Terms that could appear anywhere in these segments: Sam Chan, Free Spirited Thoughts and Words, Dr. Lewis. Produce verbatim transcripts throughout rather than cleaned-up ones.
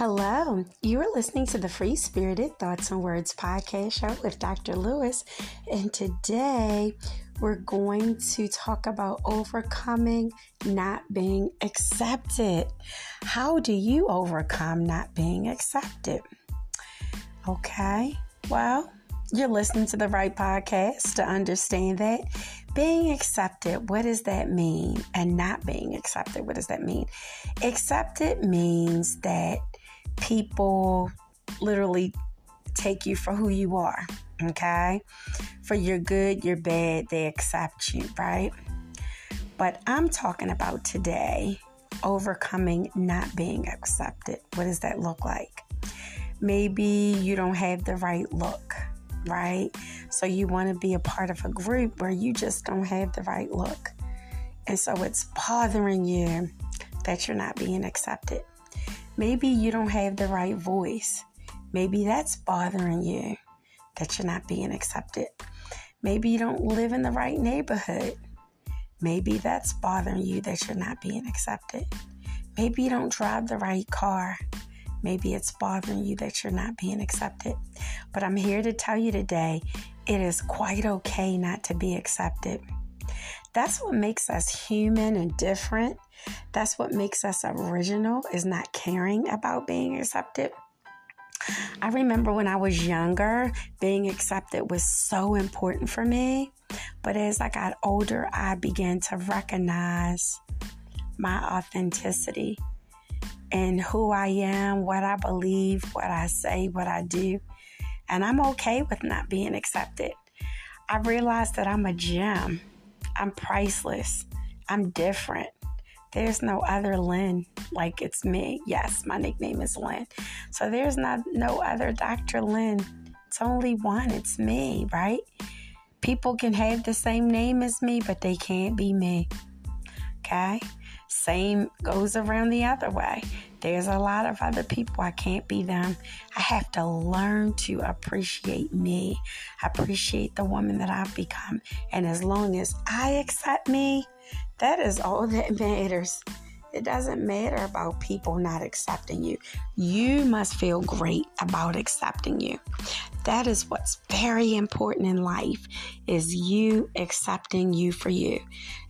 Hello, you are listening to the Free Spirited Thoughts and Words podcast show with Doctor Lewis, and today we're going to talk about overcoming not being accepted. How do you overcome not being accepted? Okay, well, you're listening to the right podcast to understand that. Being accepted, what does that mean? And not being accepted, what does that mean? Accepted means that people literally take you for who you are, okay? For your good, your bad, they accept you, right? But I'm talking about today, overcoming not being accepted. What does that look like? Maybe you don't have the right look, right? So you want to be a part of a group where you just don't have the right look. And so it's bothering you that you're not being accepted. Maybe you don't have the right voice. Maybe that's bothering you that you're not being accepted. Maybe you don't live in the right neighborhood. Maybe that's bothering you that you're not being accepted. Maybe you don't drive the right car. Maybe it's bothering you that you're not being accepted. But I'm here to tell you today, it is quite okay not to be accepted. That's what makes us human and different. That's what makes us original, is not caring about being accepted. I remember when I was younger, being accepted was so important for me. But as I got older, I began to recognize my authenticity and who I am, what I believe, what I say, what I do. And I'm okay with not being accepted. I realized that I'm a gem. I'm priceless. I'm different. There's no other Lynn like it's me. Yes, my nickname is Lynn. So there's not no other Doctor Lynn. It's only one. It's me, right? People can have the same name as me, but they can't be me. Okay? Same goes around the other way. There's a lot of other people. I can't be them. I have to learn to appreciate me. Appreciate the woman that I've become. And as long as I accept me, that is all that matters. It doesn't matter about people not accepting you. You must feel great about accepting you. That is what's very important in life, is you accepting you for you,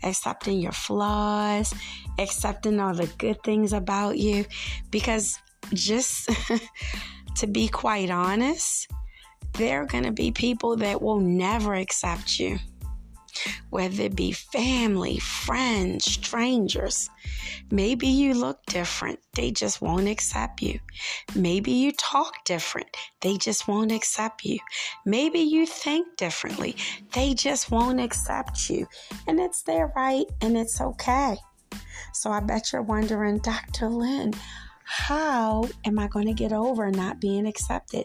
accepting your flaws, accepting all the good things about you. Because just to be quite honest, there are going to be people that will never accept you, whether it be family, friends, strangers. Maybe you look different. They just won't accept you. Maybe you talk different. They just won't accept you. Maybe you think differently. They just won't accept you. And it's their right and it's okay. So I bet you're wondering, Doctor Lynn, how am I going to get over not being accepted?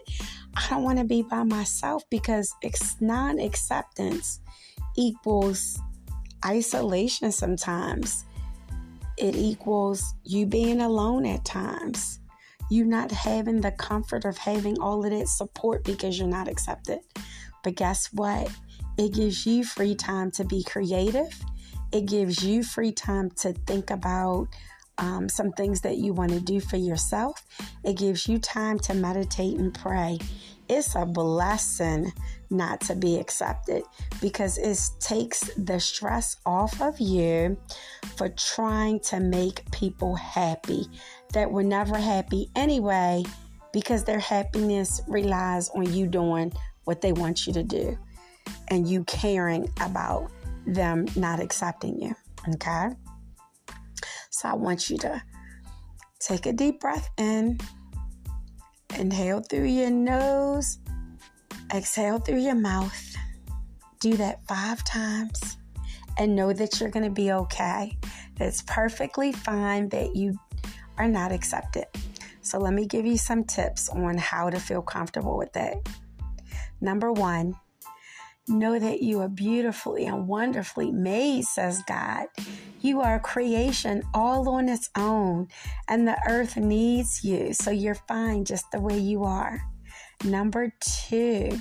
I don't want to be by myself, because non-acceptance equals isolation sometimes. It equals you being alone at times. You not having the comfort of having all of that support because you're not accepted. But guess what? It gives you free time to be creative. It gives you free time to think about um, some things that you want to do for yourself. It gives you time to meditate and pray. It's a blessing not to be accepted, because it takes the stress off of you for trying to make people happy that were never happy anyway, because their happiness relies on you doing what they want you to do and you caring about them not accepting you, okay? So I want you to take a deep breath in. Inhale through your nose. Exhale through your mouth. Do that five times and know that you're going to be okay. That's perfectly fine that you are not accepted. So let me give you some tips on how to feel comfortable with that. Number one, know that you are beautifully and wonderfully made, says God. You are a creation all on its own, and the earth needs you, so you're fine just the way you are. Number two,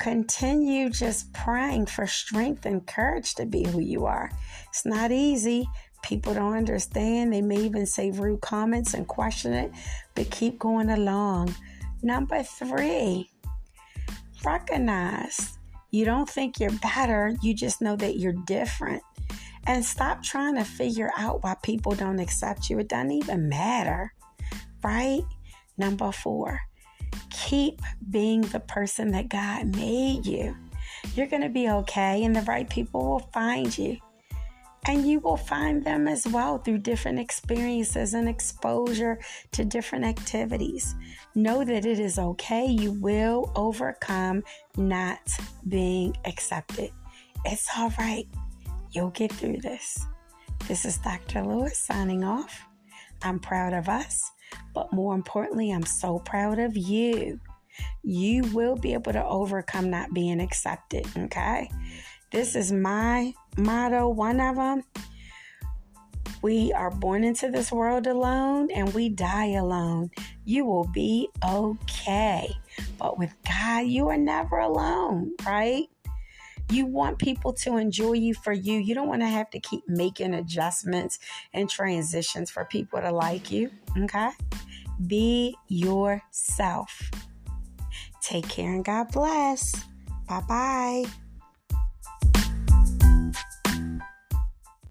continue just praying for strength and courage to be who you are. It's not easy, People don't understand. They may even say rude comments and question it, but keep going along. Number three, recognize you don't think you're better. You just know that you're different. And stop trying to figure out why people don't accept you. It doesn't even matter, right? Number four, keep being the person that God made you. You're going to be okay, and the right people will find you. And you will find them as well through different experiences and exposure to different activities. Know that it is okay. You will overcome not being accepted. It's all right. You'll get through this. This is Doctor Lewis signing off. I'm proud of us, but more importantly, I'm so proud of you. You will be able to overcome not being accepted, okay? This is my motto, one of them. We are born into this world alone and we die alone. You will be okay. But with God, you are never alone, right? You want people to enjoy you for you. You don't want to have to keep making adjustments and transitions for people to like you, okay? Be yourself. Take care and God bless. Bye-bye.